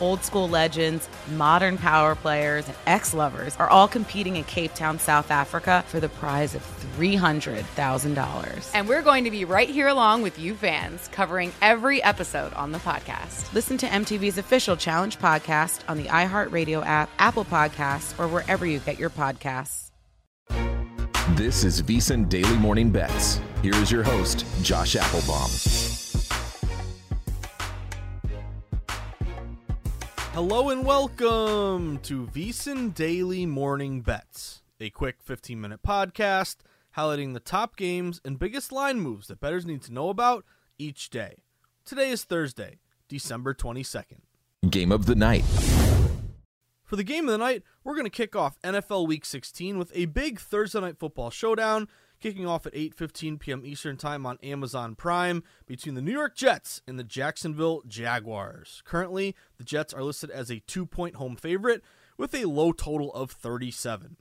Old school legends, modern power players, and ex-lovers are all competing in Cape Town, South Africa for the prize of $300,000. And we're going to be right here along with you fans, covering every episode on the podcast. Listen to MTV's official Challenge podcast on the iHeartRadio app, Apple Podcasts, or wherever you get your podcasts. This is VEASAN Daily Morning Bets. Here is your host, Josh Applebaum. Hello and welcome to VEASAN Daily Morning Bets, a quick 15-minute podcast highlighting the top games and biggest line moves that bettors need to know about each day. Today is Thursday, December 22nd. Game of the night. For the game of the night, we're going to kick off NFL Week 16 with a big Thursday Night Football showdown, kicking off at 8:15 p.m. Eastern Time on Amazon Prime between the New York Jets and the Jacksonville Jaguars. Currently, the Jets are listed as a 2-point home favorite with a low total of 37.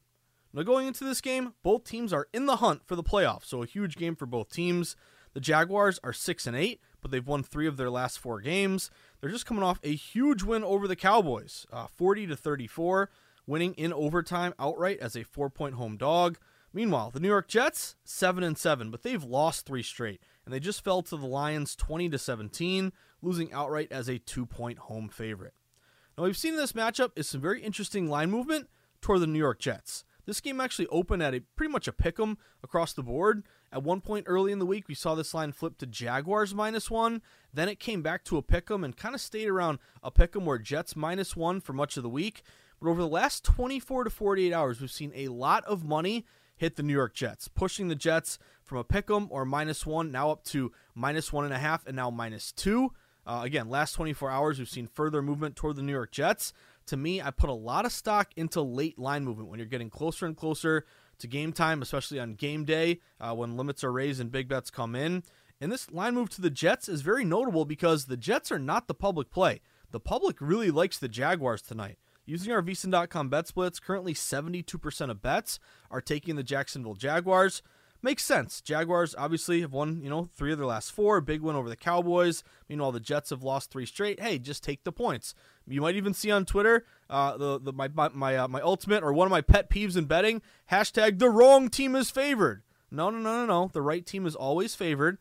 Now, going into this game, both teams are in the hunt for the playoffs, so a huge game for both teams. The Jaguars are 6-8, but they've won 3 of their last 4 games. They're just coming off a huge win over the Cowboys, 40-34, winning in overtime outright as a 4-point home dog. Meanwhile, the New York Jets, 7-7, but they've lost 3 straight, and they just fell to the Lions 20-17, losing outright as a 2-point home favorite. Now, we've seen in this matchup is some very interesting line movement toward the New York Jets. This game actually opened at pretty much a pick'em across the board. At one point early in the week, we saw this line flip to Jaguars -1. Then it came back to a pick'em and kind of stayed around a pick'em where Jets -1 for much of the week. But over the last 24 to 48 hours, we've seen a lot of money hit the New York Jets, pushing the Jets from a pick'em or -1 now up to -1.5 and now -2. Again, last 24 hours, we've seen further movement toward the New York Jets. To me, I put a lot of stock into late line movement when you're getting closer and closer to game time, especially on game day when limits are raised and big bets come in. And this line move to the Jets is very notable because the Jets are not the public play. The public really likes the Jaguars tonight. Using our VSiN.com bet splits, currently 72% of bets are taking the Jacksonville Jaguars. Makes sense. Jaguars obviously have won, 3 of their last 4. Big win over the Cowboys. Meanwhile, the Jets have lost 3 straight. Hey, just take the points. You might even see on Twitter my ultimate or one of my pet peeves in betting hashtag the wrong team is favored. No. The right team is always favored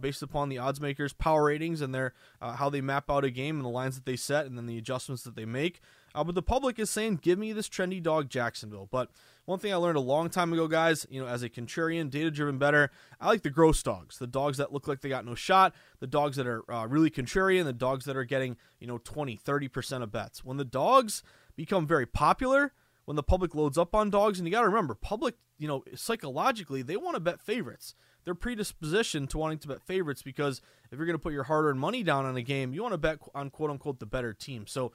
based upon the odds makers' power ratings and their how they map out a game and the lines that they set and then the adjustments that they make. But the public is saying, give me this trendy dog Jacksonville. But one thing I learned a long time ago, guys, as a contrarian, data-driven bettor, I like the gross dogs, the dogs that look like they got no shot, the dogs that are really contrarian, the dogs that are getting, 20, 30% of bets. When the dogs become very popular, when the public loads up on dogs, and you got to remember, public, psychologically, they want to bet favorites. They're predispositioned to wanting to bet favorites because if you're going to put your hard-earned money down on a game, you want to bet on, quote-unquote, the better team. So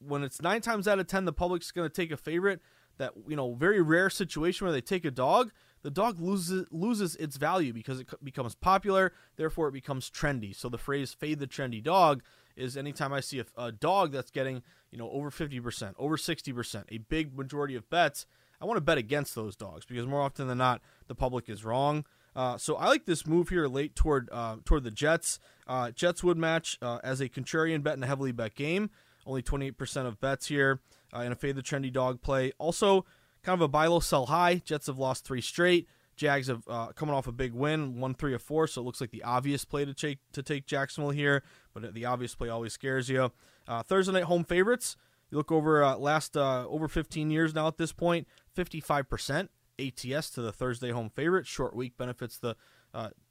When it's 9 times out of 10, the public's going to take a favorite. That, you know, very rare situation where they take a dog. The dog loses its value because it becomes popular. Therefore, it becomes trendy. So the phrase "fade the trendy dog" is anytime I see a dog that's getting, you know, over 50%, over 60%, a big majority of bets, I want to bet against those dogs because more often than not, the public is wrong. So I like this move here late toward the Jets. Jets would match as a contrarian bet in a heavily bet game. Only 28% of bets here in a fade the trendy dog play. Also, kind of a buy low, sell high. Jets have lost 3 straight. Jags have coming off a big win, 1-3 of 4. So it looks like the obvious play to take Jacksonville here, but the obvious play always scares you. Thursday night home favorites. You look over over 15 years now at this point, 55% ATS to the Thursday home favorite. Short week benefits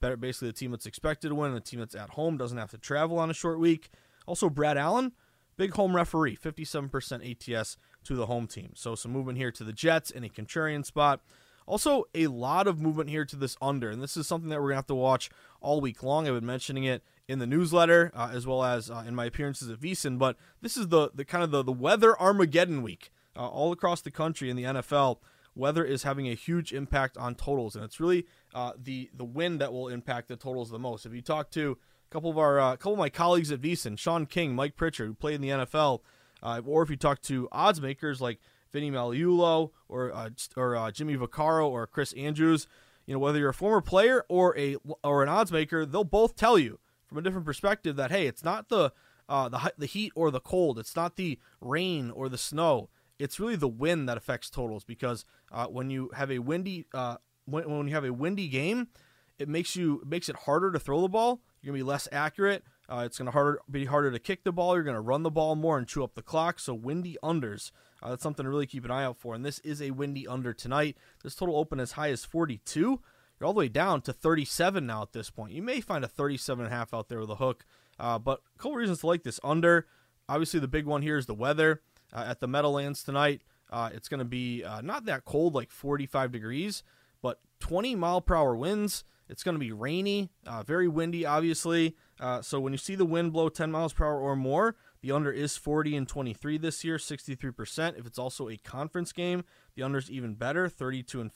basically the team that's expected to win, and the team that's at home doesn't have to travel on a short week. Also, Brad Allen, big home referee, 57% ATS to the home team. So some movement here to the Jets in a contrarian spot. Also, a lot of movement here to this under, and this is something that we're going to have to watch all week long. I've been mentioning it in the newsletter as well as in my appearances at VEASAN, but this is the weather Armageddon week all across the country in the NFL. Weather is having a huge impact on totals, and it's really the wind that will impact the totals the most. If you talk to a couple of my colleagues at VEASAN, Sean King, Mike Pritchard, who played in the NFL, or if you talk to odds makers like Vinny Maliulo or Jimmy Vaccaro or Chris Andrews, you know, whether you're a former player or an odds maker, they'll both tell you from a different perspective that, hey, it's not the heat or the cold, it's not the rain or the snow, it's really the wind that affects totals, because when you have a windy game, it makes it harder to throw the ball. You're gonna be less accurate. It's going to be harder to kick the ball. You're going to run the ball more and chew up the clock. So windy unders, that's something to really keep an eye out for. And this is a windy under tonight. This total opened as high as 42. You're all the way down to 37 now at this point. You may find a 37.5 out there with a hook. But a couple reasons to like this under. Obviously, the big one here is the weather. At the Meadowlands tonight, it's going to be not that cold, like 45 degrees, but 20-mile-per-hour winds. It's going to be rainy, very windy, obviously. So when you see the wind blow 10 miles per hour or more, the under is 40-23 this year, 63%. If it's also a conference game, the under is even better, 32-15,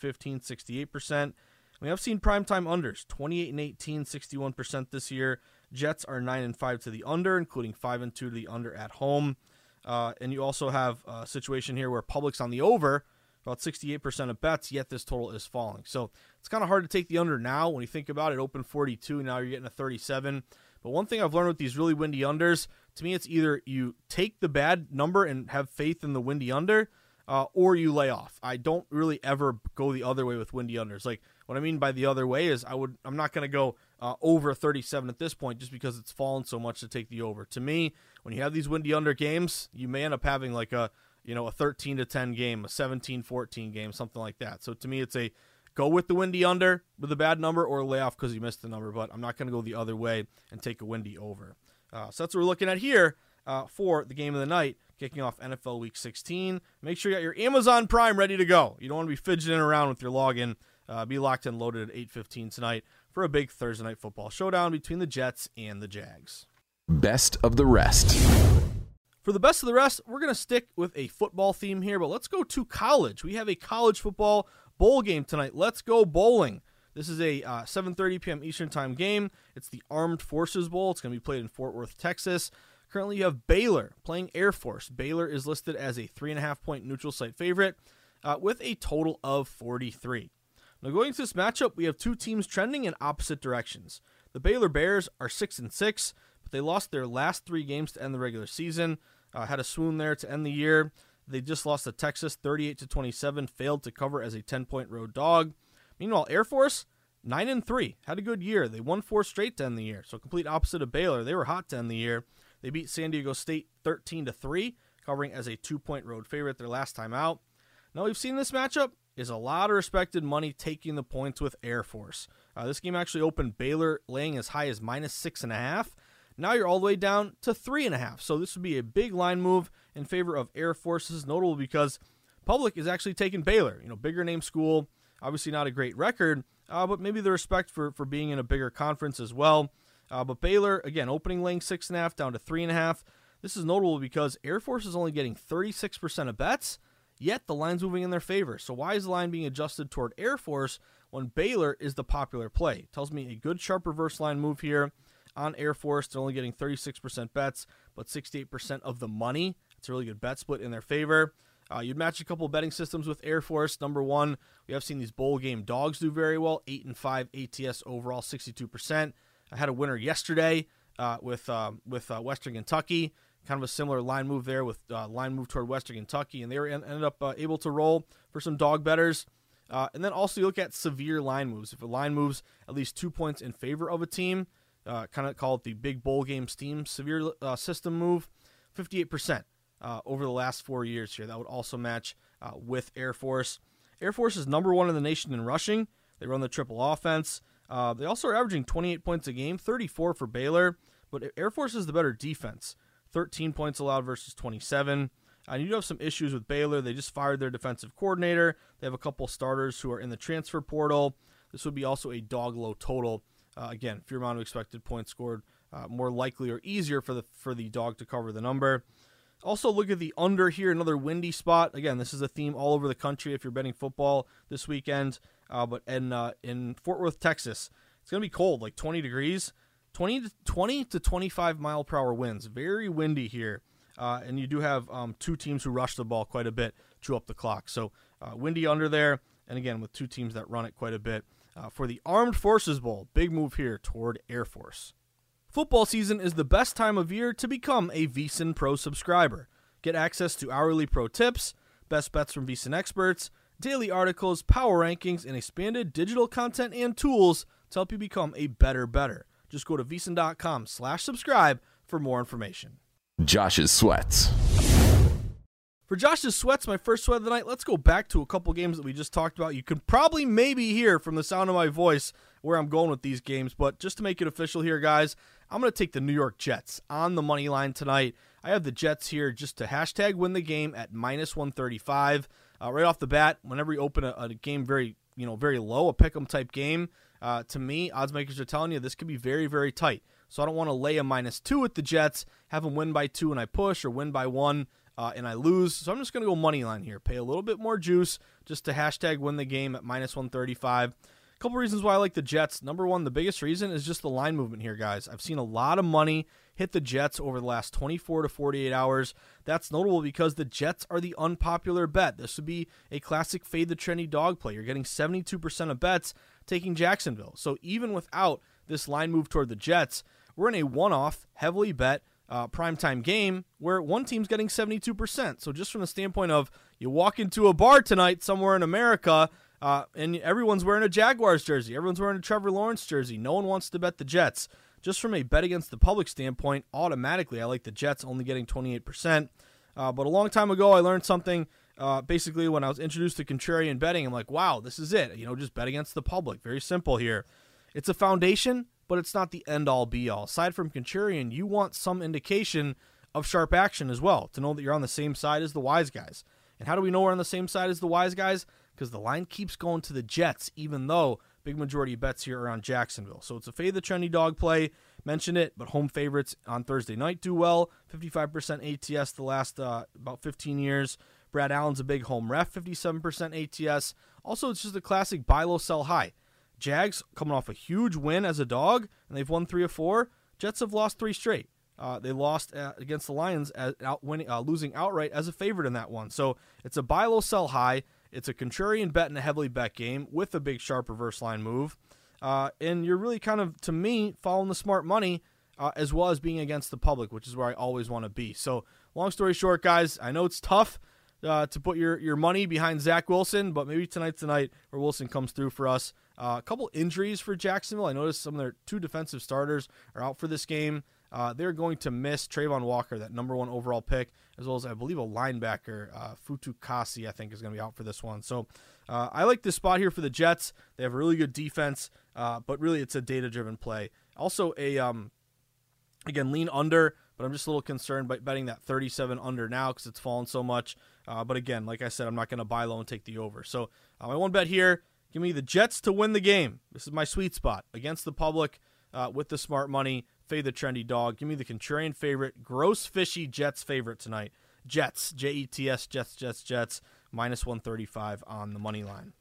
68%. We have seen primetime unders, 28-18, 61% this year. Jets are 9-5 to the under, including 5-2 to the under at home. And you also have a situation here where public's on the over, about 68% of bets, yet this total is falling. So it's kind of hard to take the under now. When you think about it, open 42, now you're getting a 37. But one thing I've learned with these really windy unders, to me, it's either you take the bad number and have faith in the windy under, or you lay off. I don't really ever go the other way with windy unders. Like, what I mean by the other way is I'm not going to go over 37 at this point just because it's fallen so much to take the over. To me, when you have these windy under games, you may end up having like a 13-10 game, a 17-14 game, something like that. So to me, it's a go with the windy under with a bad number or lay off because you missed the number, but I'm not going to go the other way and take a windy over. So that's what we're looking at here for the game of the night, kicking off NFL Week 16. Make sure you got your Amazon Prime ready to go. You don't want to be fidgeting around with your login. Be locked and loaded at 8:15 tonight for a big Thursday night football showdown between the Jets and the Jags. Best of the rest. For the best of the rest, we're going to stick with a football theme here, but let's go to college. We have a college football bowl game tonight. Let's go bowling. This is a 7:30 p.m. Eastern time game. It's the Armed Forces Bowl. It's going to be played in Fort Worth, Texas. Currently, you have Baylor playing Air Force. Baylor is listed as a 3.5-point neutral site favorite with a total of 43. Now, going into this matchup, we have two teams trending in opposite directions. The Baylor Bears are 6-6, but they lost their last 3 games to end the regular season. Had a swoon there to end the year. They just lost to Texas 38-27, failed to cover as a 10-point road dog. Meanwhile, Air Force, 9-3, had a good year. They won 4 straight to end the year, so complete opposite of Baylor. They were hot to end the year. They beat San Diego State 13-3, covering as a 2-point road favorite their last time out. Now, we've seen this matchup is a lot of respected money taking the points with Air Force. This game actually opened Baylor laying as high as -6.5. Now you're all the way down to 3.5. So this would be a big line move in favor of Air Force. This is notable because public is actually taking Baylor. You know, bigger name school, obviously not a great record, but maybe the respect for being in a bigger conference as well. But Baylor, again, opening laying 6.5 down to 3.5. This is notable because Air Force is only getting 36% of bets, yet the line's moving in their favor. So why is the line being adjusted toward Air Force when Baylor is the popular play? It tells me a good sharp reverse line move here on Air Force. They're only getting 36% bets, but 68% of the money. It's a really good bet split in their favor. You'd match a couple of betting systems with Air Force. Number one, we have seen these bowl game dogs do very well. 8-5 ATS overall, 62%. I had a winner yesterday with Western Kentucky. Kind of a similar line move there with line move toward Western Kentucky, and they were ended up able to roll for some dog bettors. And then also you look at severe line moves. If a line moves at least 2 points in favor of a team, kind of call it the big bowl game steam severe system move, 58% over the last 4 years here. That would also match with Air Force. Air Force is number one in the nation in rushing. They run the triple offense. They also are averaging 28 points a game, 34 for Baylor. But Air Force is the better defense. 13 points allowed versus 27. And you do have some issues with Baylor. They just fired their defensive coordinator. They have a couple starters who are in the transfer portal. This would be also a dog low total. Again, fewer amount of expected points scored, more likely or easier for the dog to cover the number. Also look at the under here, another windy spot. Again, this is a theme all over the country if you're betting football this weekend. But in Fort Worth, Texas, it's going to be cold, like 20 degrees. 20 to 25 mile per hour winds. Very windy here. And you do have two teams who rush the ball quite a bit, chew up the clock. So windy under there. And again, with two teams that run it quite a bit. For the Armed Forces Bowl, big move here toward Air Force. Football season is the best time of year to become a VEASAN Pro subscriber. Get access to hourly pro tips, best bets from VEASAN experts, daily articles, power rankings, and expanded digital content and tools to help you become a better. Just go to VSiN.com/subscribe for more information. Josh's Sweats. For Josh's Sweats, my first sweat of the night, let's go back to a couple games that we just talked about. You can probably maybe hear from the sound of my voice where I'm going with these games, but just to make it official here, guys, I'm going to take the New York Jets on the money line tonight. I have the Jets here just to hashtag win the game at -135. Right off the bat, whenever you open a game very low, a pick'em type game, to me, odds makers are telling you this could be very, very tight. So I don't want to lay a -2 with the Jets, have them win by two and I push, or win by one and I lose. So I'm just going to go money line here, pay a little bit more juice just to hashtag win the game at -135. A couple reasons why I like the Jets. Number one, the biggest reason is just the line movement here, guys. I've seen a lot of money hit the Jets over the last 24 to 48 hours. That's notable because the Jets are the unpopular bet. This would be a classic fade the trendy dog play. You're getting 72% of bets taking Jacksonville. So even without this line move toward the Jets, we're in a one-off, heavily bet primetime game where one team's getting 72%. So just from the standpoint of you walk into a bar tonight somewhere in America, and everyone's wearing a Jaguars jersey, everyone's wearing a Trevor Lawrence jersey, no one wants to bet the Jets. Just from a bet against the public standpoint, automatically I like the Jets only getting 28%. But a long time ago I learned something. Basically, when I was introduced to contrarian betting, I'm like, wow, this is it. Just bet against the public. Very simple here. It's a foundation, but it's not the end-all, be-all. Aside from contrarian, you want some indication of sharp action as well to know that you're on the same side as the wise guys. And how do we know we're on the same side as the wise guys? Because the line keeps going to the Jets, even though big majority of bets here are on Jacksonville. So it's a fade the trendy dog play. Mentioned it, but home favorites on Thursday night do well. 55% ATS the last about 15 years. Brad Allen's a big home ref, 57% ATS. Also, it's just a classic buy low, sell high. Jags coming off a huge win as a dog, and they've won 3 of 4. Jets have lost 3 straight. They lost against the Lions, losing outright as a favorite in that one. So it's a buy low, sell high. It's a contrarian bet and a heavily bet game with a big sharp reverse line move. And you're really kind of, to me, following the smart money as well as being against the public, which is where I always want to be. So long story short, guys, I know it's tough to put your money behind Zach Wilson, but maybe tonight's the night where Wilson comes through for us. A couple injuries for Jacksonville. I noticed some of their 2 defensive starters are out for this game. They're going to miss Trayvon Walker, that number 1 overall pick, as well as, I believe, a linebacker, Futukasi, I think, is going to be out for this one. So I like this spot here for the Jets. They have a really good defense, but really it's a data-driven play. Also, again, lean under, but I'm just a little concerned by betting that 37 under now because it's fallen so much. But again, like I said, I'm not going to buy low and take the over. So my one bet here, give me the Jets to win the game. This is my sweet spot against the public with the smart money. fade the trendy dog. Give me the contrarian favorite, gross fishy Jets favorite tonight. Jets, Jets, Jets, minus 135 on the money line.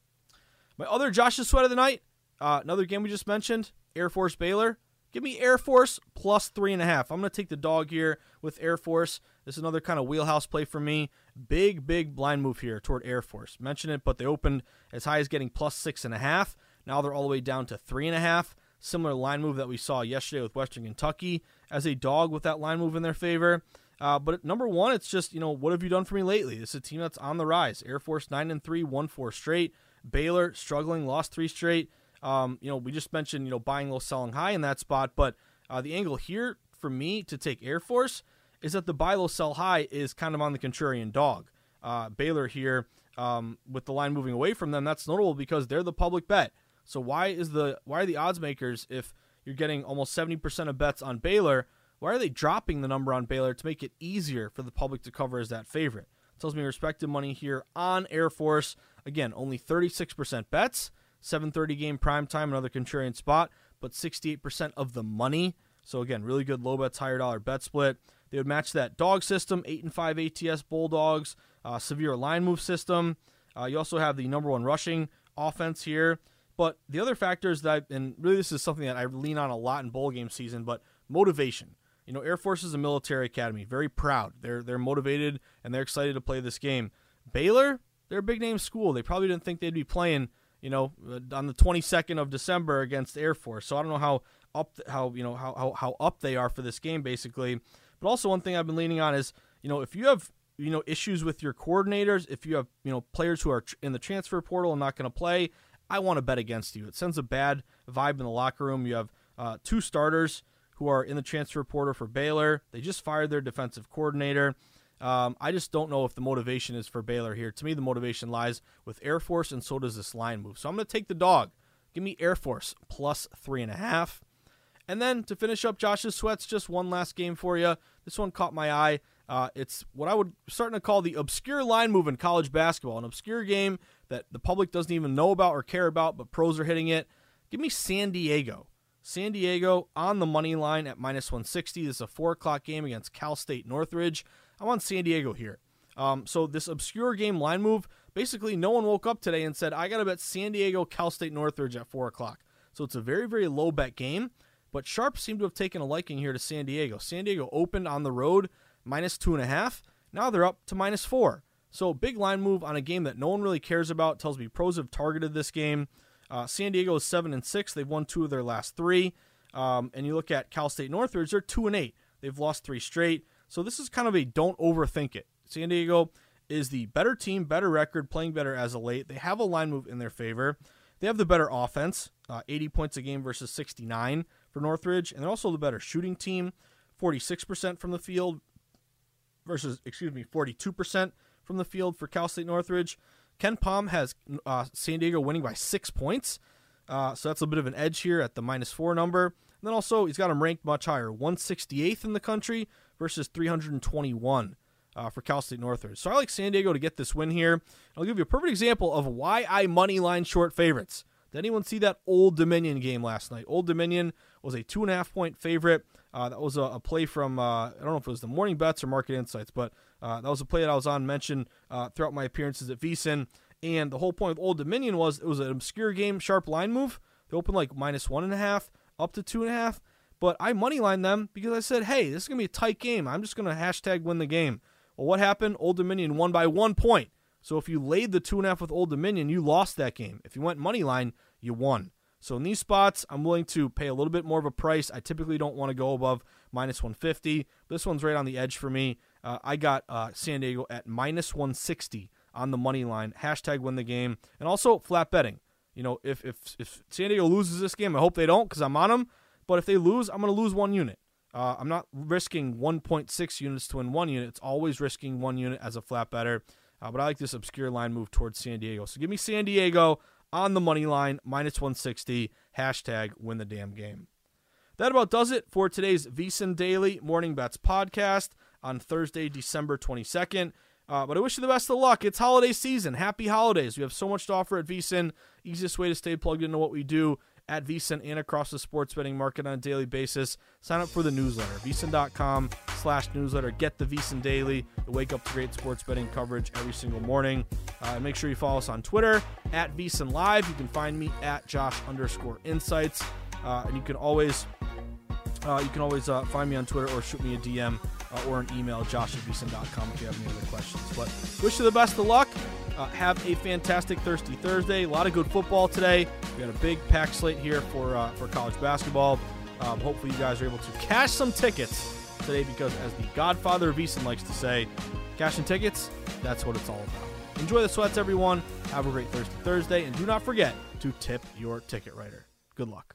My other Josh's sweat of the night, another game we just mentioned, Air Force Baylor. Give me Air Force plus 3.5. I'm going to take the dog here with Air Force. This is another kind of wheelhouse play for me. Big, big blind move here toward Air Force. Mention it, but they opened as high as getting plus 6.5. Now they're all the way down to 3.5. Similar line move that we saw yesterday with Western Kentucky as a dog with that line move in their favor. But number one, it's just, you know, what have you done for me lately? This is a team that's on the rise. Air Force 9-3, won 4 straight. Baylor struggling, lost 3 straight. We just mentioned, buying low, selling high in that spot. But the angle here for me to take Air Force is that the buy low, sell high is kind of on the contrarian dog. Baylor here with the line moving away from them, that's notable because they're the public bet. So why are the odds makers, if you're getting almost 70% of bets on Baylor, why are they dropping the number on Baylor to make it easier for the public to cover as that favorite? It tells me respected money here on Air Force. Again, only 36% bets. 7:30 game prime time, another contrarian spot, but 68% of the money. So again, really good low bets, higher dollar bet split. They would match that dog system, 8-5 ATS Bulldogs, severe line move system. You also have the number one rushing offense here. But the other factors that this is something that I lean on a lot in bowl game season, but motivation. Air Force is a military academy, very proud. They're motivated and they're excited to play this game. Baylor, they're a big name school. They probably didn't think they'd be playing on the 22nd of December against Air Force. So I don't know how up they are for this game, basically. But also one thing I've been leaning on is, if you have, issues with your coordinators, if you have, players who are in the transfer portal and not going to play, I want to bet against you. It sends a bad vibe in the locker room. You have 2 starters who are in the transfer portal for Baylor. They just fired their defensive coordinator. I just don't know if the motivation is for Baylor here. To me, the motivation lies with Air Force, and so does this line move. So I'm going to take the dog. Give me Air Force plus 3.5. And then to finish up Josh's sweats, just one last game for you. This one caught my eye. It's what I would starting to call the obscure line move in college basketball, an obscure game that the public doesn't even know about or care about, but pros are hitting it. Give me San Diego. San Diego on the money line at minus 160. This is a 4 o'clock game against Cal State Northridge. I'm on San Diego here. So this obscure game line move, basically no one woke up today and said, I got to bet San Diego, Cal State Northridge at 4 o'clock. So it's a very, very low bet game. But Sharp seemed to have taken a liking here to San Diego. San Diego opened on the road, minus 2.5. Now they're up to minus 4. So big line move on a game that no one really cares about. Tells me pros have targeted this game. San Diego is 7-6. They've won 2 of their last 3. And you look at Cal State Northridge, they're 2-8. They've lost 3 straight. So this is kind of a don't overthink it. San Diego is the better team, better record, playing better as of late. They have a line move in their favor. They have the better offense, 80 points a game versus 69 for Northridge. And they're also the better shooting team, 46% from the field versus, 42% from the field for Cal State Northridge. Ken Pom has San Diego winning by 6 points. So that's a bit of an edge here at the minus 4 number. And then also he's got them ranked much higher, 168th in the country versus 321 for Cal State Northridge. So I like San Diego to get this win here. I'll give you a perfect example of why I money line short favorites. Did anyone see that Old Dominion game last night? Old Dominion was a 2.5-point favorite. That was a play from, I don't know if it was the Morning Bets or Market Insights, but that was a play that I was on mentioned throughout my appearances at VEASAN. And the whole point of Old Dominion was it was an obscure game, sharp line move. They opened like minus 1.5, up to 2.5. But I moneylined them because I said, hey, this is going to be a tight game. I'm just going to hashtag win the game. Well, what happened? Old Dominion won by 1 point. So if you laid the 2.5 with Old Dominion, you lost that game. If you went moneyline, you won. So in these spots, I'm willing to pay a little bit more of a price. I typically don't want to go above minus 150. This one's right on the edge for me. I got San Diego at minus 160 on the money line. Hashtag win the game. And also flat betting. If San Diego loses this game, I hope they don't because I'm on them. But if they lose, I'm going to lose 1 unit. I'm not risking 1.6 units to win 1 unit. It's always risking 1 unit as a flat better. But I like this obscure line move towards San Diego. So give me San Diego on the money line, minus 160, hashtag win the damn game. That about does it for today's VEASAN Daily Morning Bets podcast on Thursday, December 22nd. But I wish you the best of luck. It's holiday season. Happy holidays. We have so much to offer at VEASAN. Easiest way to stay plugged into what we do at VSiN and across the sports betting market on a daily basis. Sign up for the newsletter, VSiN.com/newsletter. Get the VSiN Daily. You'll wake up to great sports betting coverage every single morning. Make sure you follow us on Twitter at VSiN Live. You can find me at Josh_insights. And you can always find me on Twitter or shoot me a DM or an email, josh@VSiN.com, if you have any other questions. But wish you the best of luck. Have a fantastic Thirsty Thursday. A lot of good football today. We got a big packed slate here for college basketball. Hopefully you guys are able to cash some tickets today because, as the godfather of VSiN likes to say, cashing tickets, that's what it's all about. Enjoy the sweats, everyone. Have a great Thirsty Thursday. And do not forget to tip your ticket writer. Good luck.